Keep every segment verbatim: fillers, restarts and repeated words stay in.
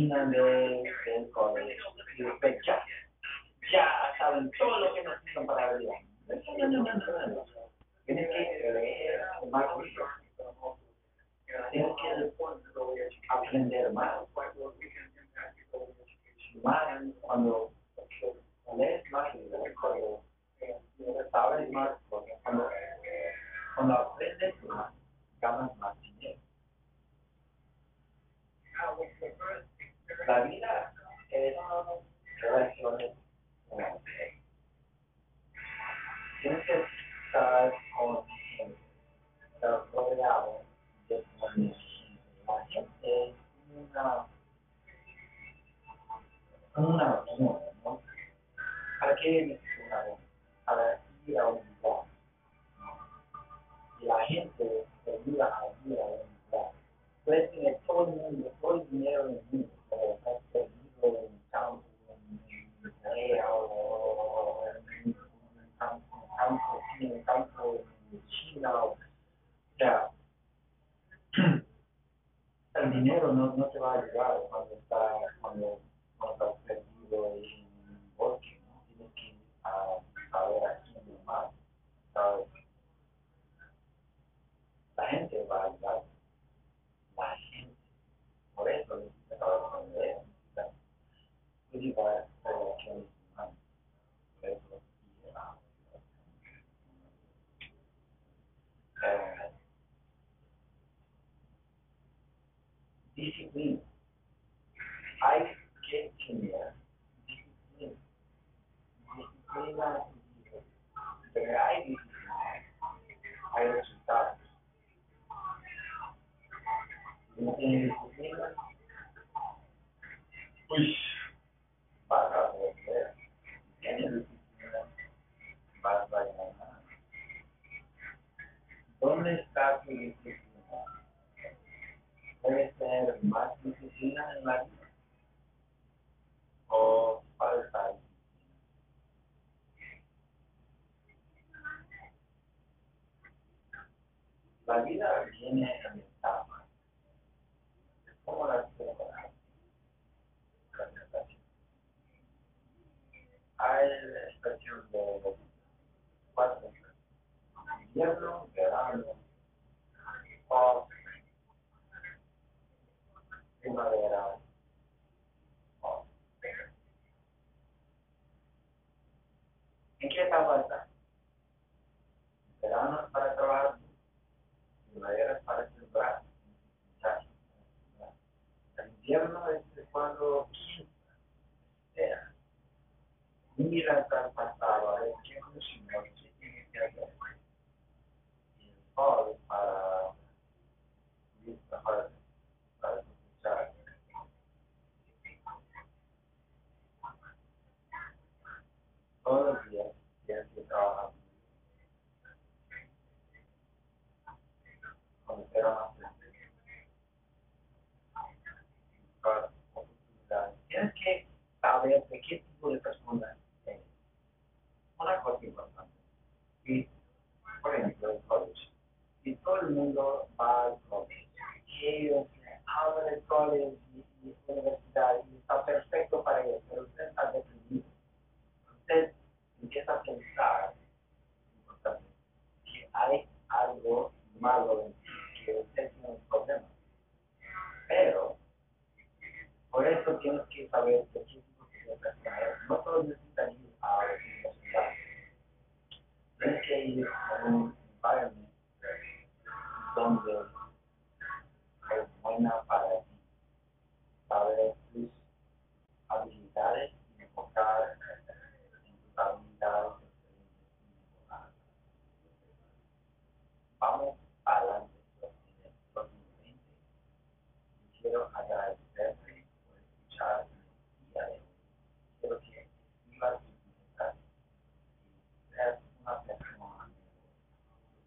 dígame con sospecha. Ya saben todo lo que necesitan para abrir. Tienes que leer más libros. Tienes que aprender más. Más cuando lees más libros, cuando sabes más, cuando, cuando aprendes más, ganas más dinero. La vida es relaciones humanas. Tienes que estar con estar rodeado de personas. La gente es una una opción, ¿no? ¿Para qué necesito una opción? Para ir a un lugar. Y la gente te ayuda a ir a un lugar. Puedes tener todo el mundo, todo el dinero en el mundo, pero estás perdido en campo, en tarea, o en campo, en el campo, en China, o sea, el dinero no, no te va a ayudar cuando estás, cuando, cuando estás perdido en un bosque, ¿no? Tienes que ir a, a ver aquí en el mar, ¿sabes? La gente va a ayudar. La gente, por eso necesita trabajar con ellos, necesita cultivar relaciones humanas, por eso ir a disciplina. Hay que tener disciplina, disciplina, pero hay disciplina, hay resultados. No tiene disciplina, uy, vas a volver. Tienes disciplina, vas a ganar. ¿Dónde está tu disciplina? ¿Debes tener más disciplina en la vida? ¿O falta disciplina? La vida viene en etapas. ¿Cómo la temporada? Hay estación de cuatro estaciones: invierno, verano, otoño, primavera, otoño. ¿En qué etapa está? Verano es para trabajar, primavera es para sembrar. El invierno es cuando sea. Mira al pasado, a ver qué funciona, qué tiene que hacer. Y el sol es para para para escuchar. Todos los días tienes que trabajar. Conocer a más gente. Tienes que saber de qué tipo de personas eres. Una cosa importante. Y, por ejemplo, el college. Y todo el mundo va al college. Y ellos hablan del college y de la universidad. Y está perfecto para ellos. Pero usted está deprimido. Usted empieza a pensar, importante, que hay algo malo en ti, que usted tiene un problema. Pero, por eso tienes que saber qué tipo de persona es. No todos necesitan ir a la universidad. Tienes que ir a un environment donde es buena para ti. Saber tus habilidades y enfocar en tus habilidades. Vamos adelante en el dos mil veinte. Y quiero agradecerte. Quiero que escribas tus metas y seas una persona.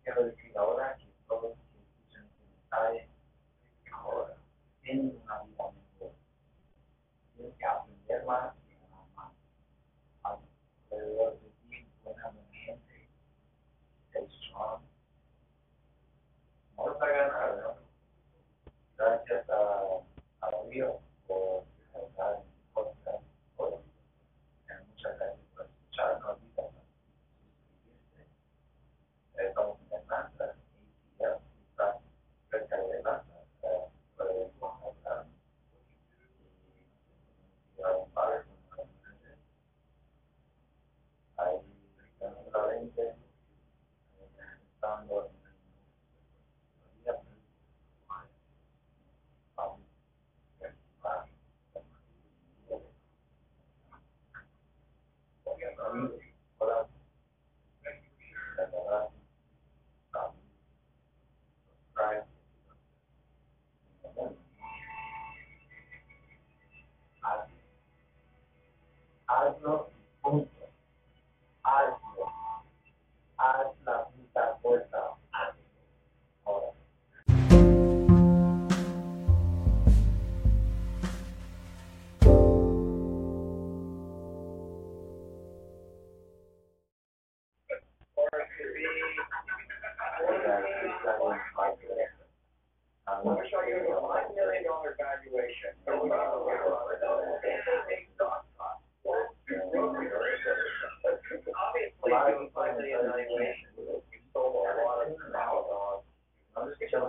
Quiero decir ahora que todos que escuchan este mensaje ahora tienen una vida mejor. Tienes que aprender más y ganar más. Alrededor de ti, buena gente, stay strong. Vamos a ganar, ¿no? Gracias a, a Dios por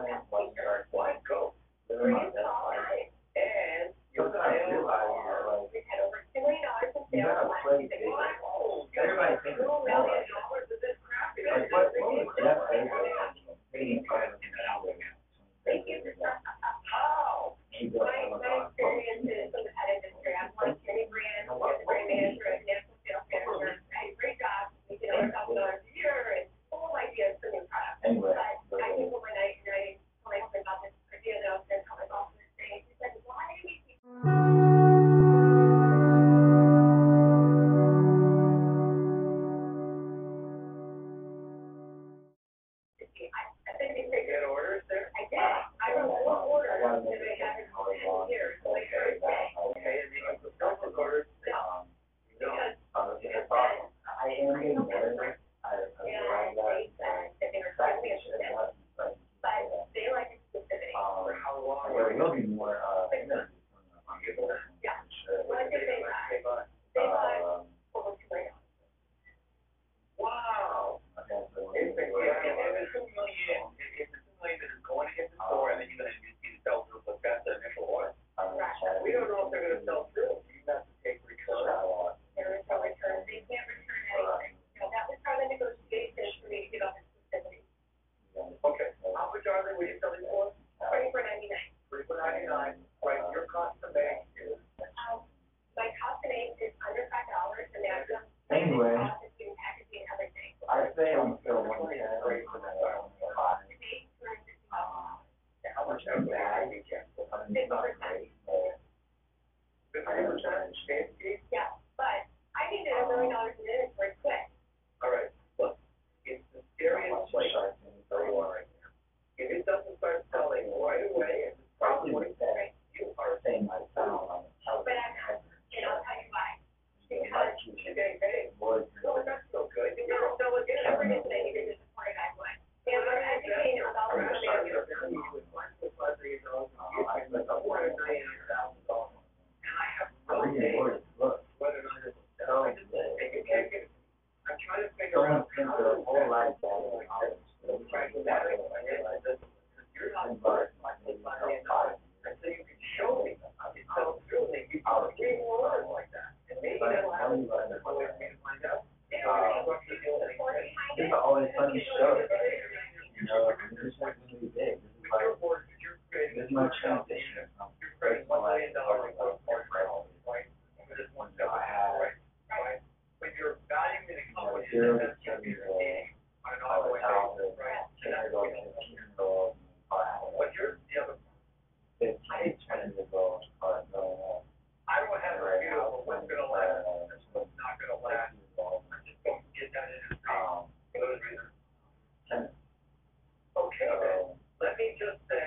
I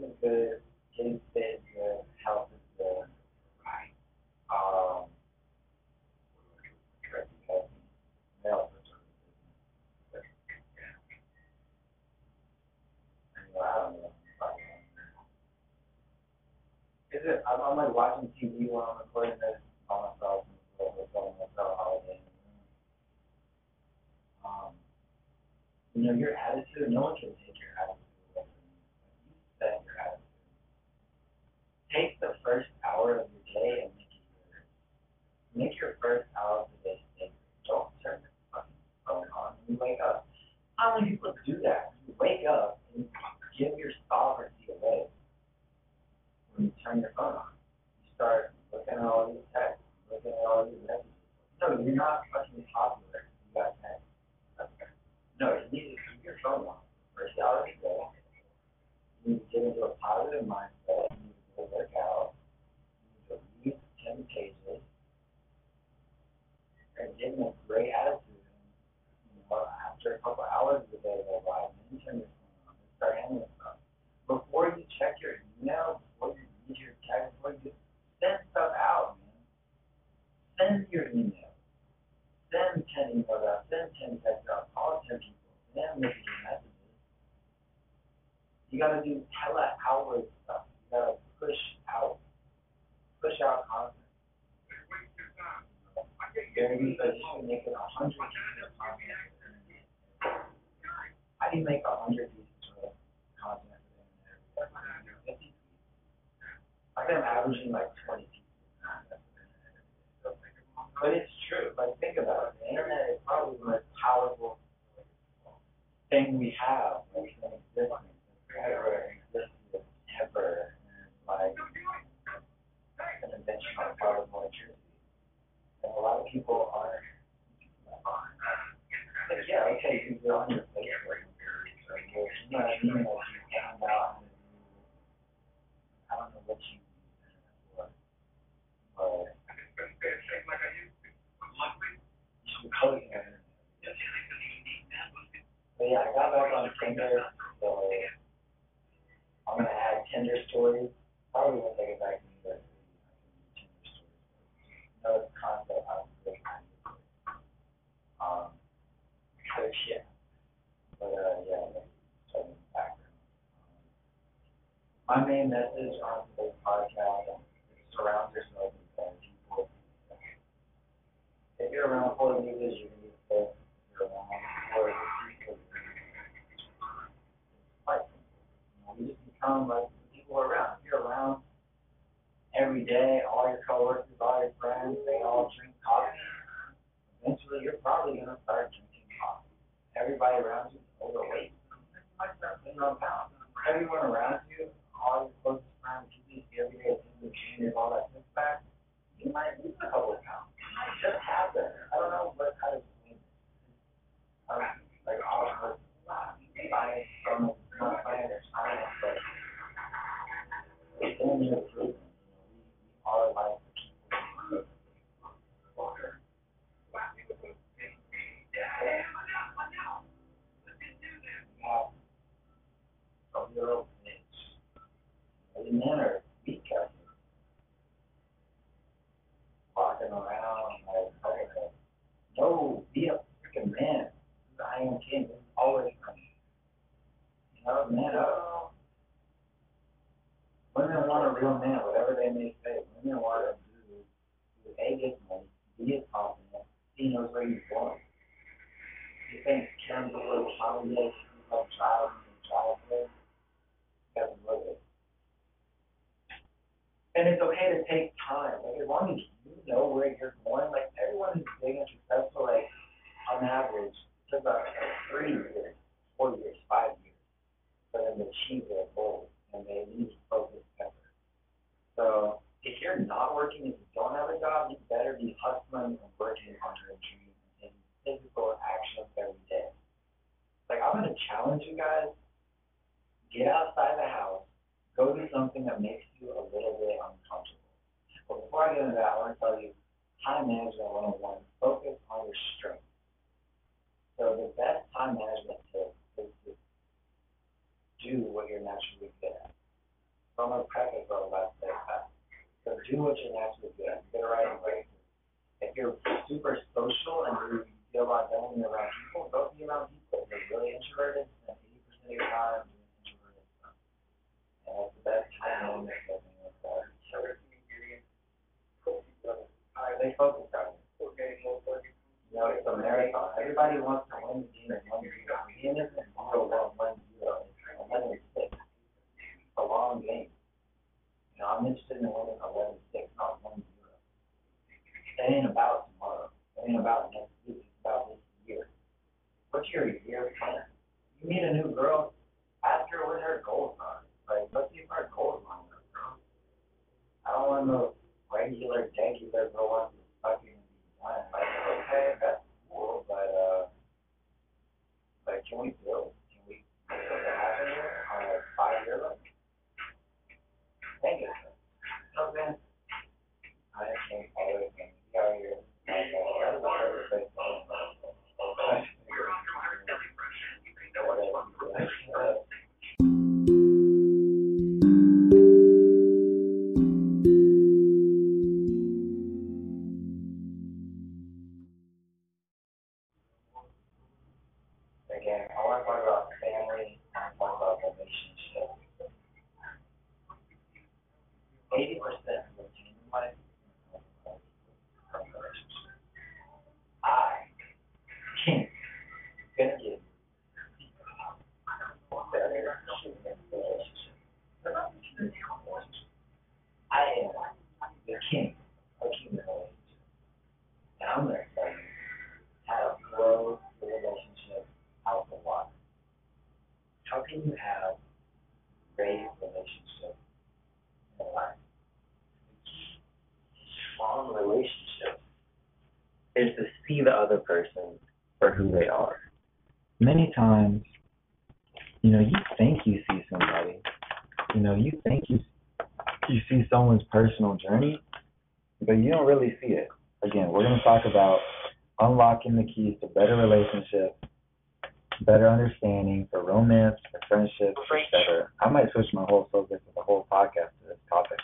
mention of the James said uh, health is the right. Um, health is wow. Is it? I'm, I'm like watching T V while I'm recording this by myself and recording myself all day. Um, you know, your attitude. No one can take your attitude. That you're at. Take the first hour of your day and make it yours. Make your first hour of the day sacred. Don't turn the fucking phone on when you wake up. How many people do that? You wake up and you give your sovereignty away when you turn your phone on. You start looking at all these texts, looking at all these messages. No, you're not fucking popular. You got texts. Okay. No, you need to keep your phone on. First hour of the day. You need to get into a positive mindset, you need to work out, you need to read ten pages, and get in a great attitude. You know, after a couple hours of the day go by, then you turn your phone on and start handling stuff. Before you check your email, before you read your text, before you send stuff out, man. Send your email. Send ten emails out, send ten texts out, call ten people, then look at your messages. You gotta do hella outward stuff. You gotta push out. Push out content. You're gonna be like, you should make it a hundred pieces of content. How do you make a hundred pieces of content? I've been averaging like twenty pieces of content. But it's true. Like, think about it. The internet is probably the most powerful thing we have when we can exist. Ever existed ever, like an invention on part of electricity. And a lot of people aren't. Like, yeah, okay, you can go on your Facebook. You know what I mean? Like, you found out. I don't know what you do. But you should post it. But yeah, I got back on Tinder, so. I'm going to add Tinder stories. Probably won't take it back to the Tinder stories. No, it's a concept I was really kind of Um, so yeah. But uh, yeah, like, starting in the background. Um, my main message on today's podcast is surround yourself with better people. If you're around four leaders, you're going to be safe. If you're around four people, you're going to be safe. It's quite simple. You know, we just become like the people around. If you're around every day, all your coworkers, all your friends, they all drink coffee. Eventually, you're probably going to start drinking coffee. Everybody around you is overweight. You might start putting on pounds. Everyone around you, all your closest friends, you see every day, you change all that six pack, you might lose a couple of pounds. It might just happen. I don't know what kind of thing. Um, like all of us, science, from not science, science, but it's only a prison. We are like the people who are here. We have a real niche. The men are weak out here. Walking around like, okay, no, be a freaking man. I am king. This is always coming. You know, man up. Women want a real man, whatever they may say. Women want a dude who A, gets money, B, is confident, C, knows where he's going. You think Karen's a little child, yes, she's a child, she's a child, yes. She doesn't look it. And it's okay to take time. Like, as long as you know where you're going, like, everyone who's big and successful, like, on average, took about three years, four years, five years for them to achieve their goals, and they need focused effort. So if you're not working, if you don't have a job, you better be hustling and working on your dreams and taking physical actions every day. Like, I'm going to challenge you guys, get outside the house, go do something that makes you a little bit uncomfortable. But before I get into that, I want to tell you, time management one oh one, focus on your strengths. So the best time management tip is to do what you're naturally good at. Roman practice on last day. So do what you're naturally good at. Get right away. If you're super social and you feel about being around people, don't be around people. If you're really introverted, then eighty percent of your time you're introverted. And that's the best time to make something like that. They focus on it. You know, it's a marathon. Everybody wants to win the game at one zero. The game isn't zero one one zero. Eleven six. It's a long game. You know, I'm interested in winning eleven six, not one zero. It ain't about tomorrow. It ain't about next week. It's about this year. What's your year plan? You meet a new girl. Ask her what her goals are. Like, let's see if our goals are on her, girl. I don't want no regular, regular girl wants to fucking one. Like, okay, that's cool, but uh, like, can we build? Can we make something happen here on a five-year level? Thank you. So then, I can't follow it. We are here. That's why we're saying that. We're on from our selling pressure. You think that was one question? Personal journey, but you don't really see it. Again, we're going to talk about unlocking the keys to better relationships, better understanding for romance, for friendships, et cetera. I might switch my whole focus of the whole podcast to this topic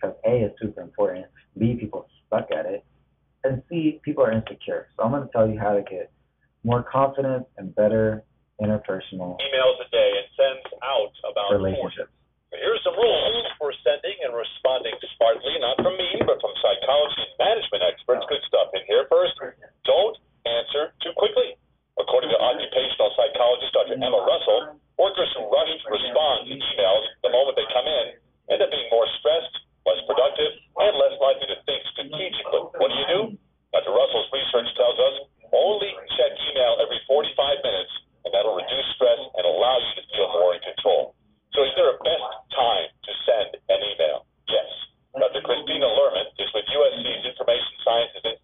because A, it's super important, B, people suck at it, and C, people are insecure. So I'm going to tell you how to get more confident and better interpersonal emails a day and sends out about relationships. Four. Here's some rules for sending and responding smartly, not from me, but from psychology and management experts. Good stuff in here. First, don't answer too quickly. According to occupational psychologist Doctor Emma Russell, workers who rush to respond to emails the moment they come in end up being more stressed, less productive, and less likely to think strategically. What do you do? Doctor Russell's research tells us only check email every forty-five minutes, and that'll reduce stress and allow you to feel more in control. So is there a best time to send an email? Yes. Doctor Christina Lerman is with U S C's Information Sciences Institute.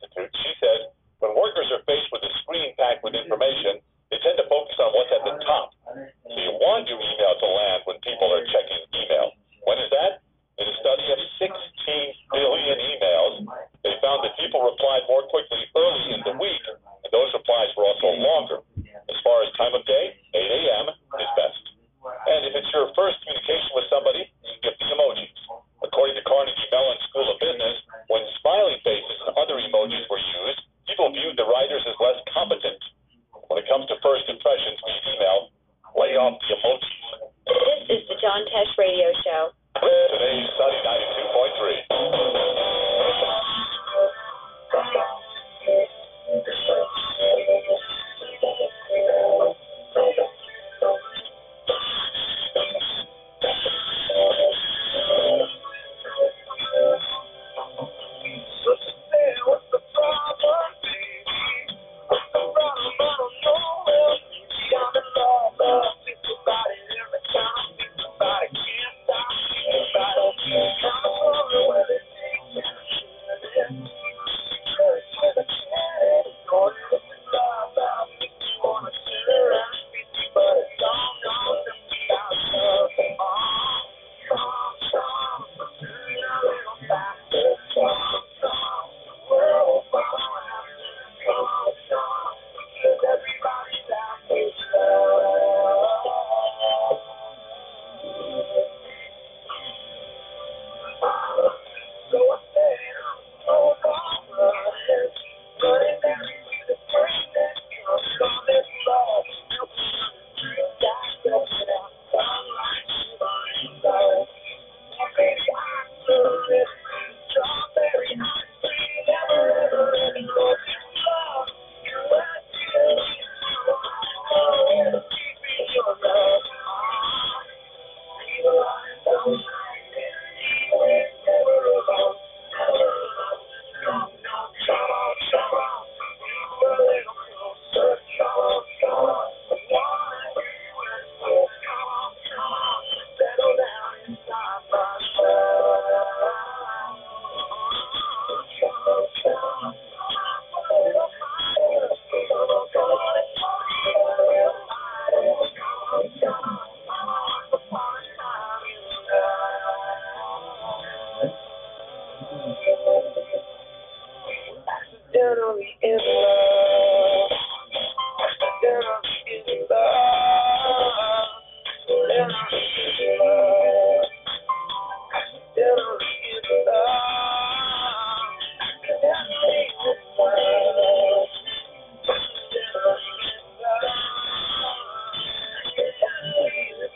Generally in love, generally in love, generally in love, generally in love, generally in love, generally in love, generally in love, generally in love.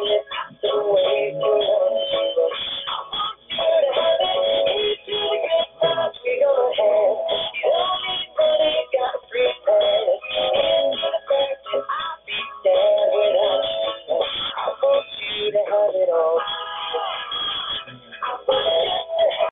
You to have it all.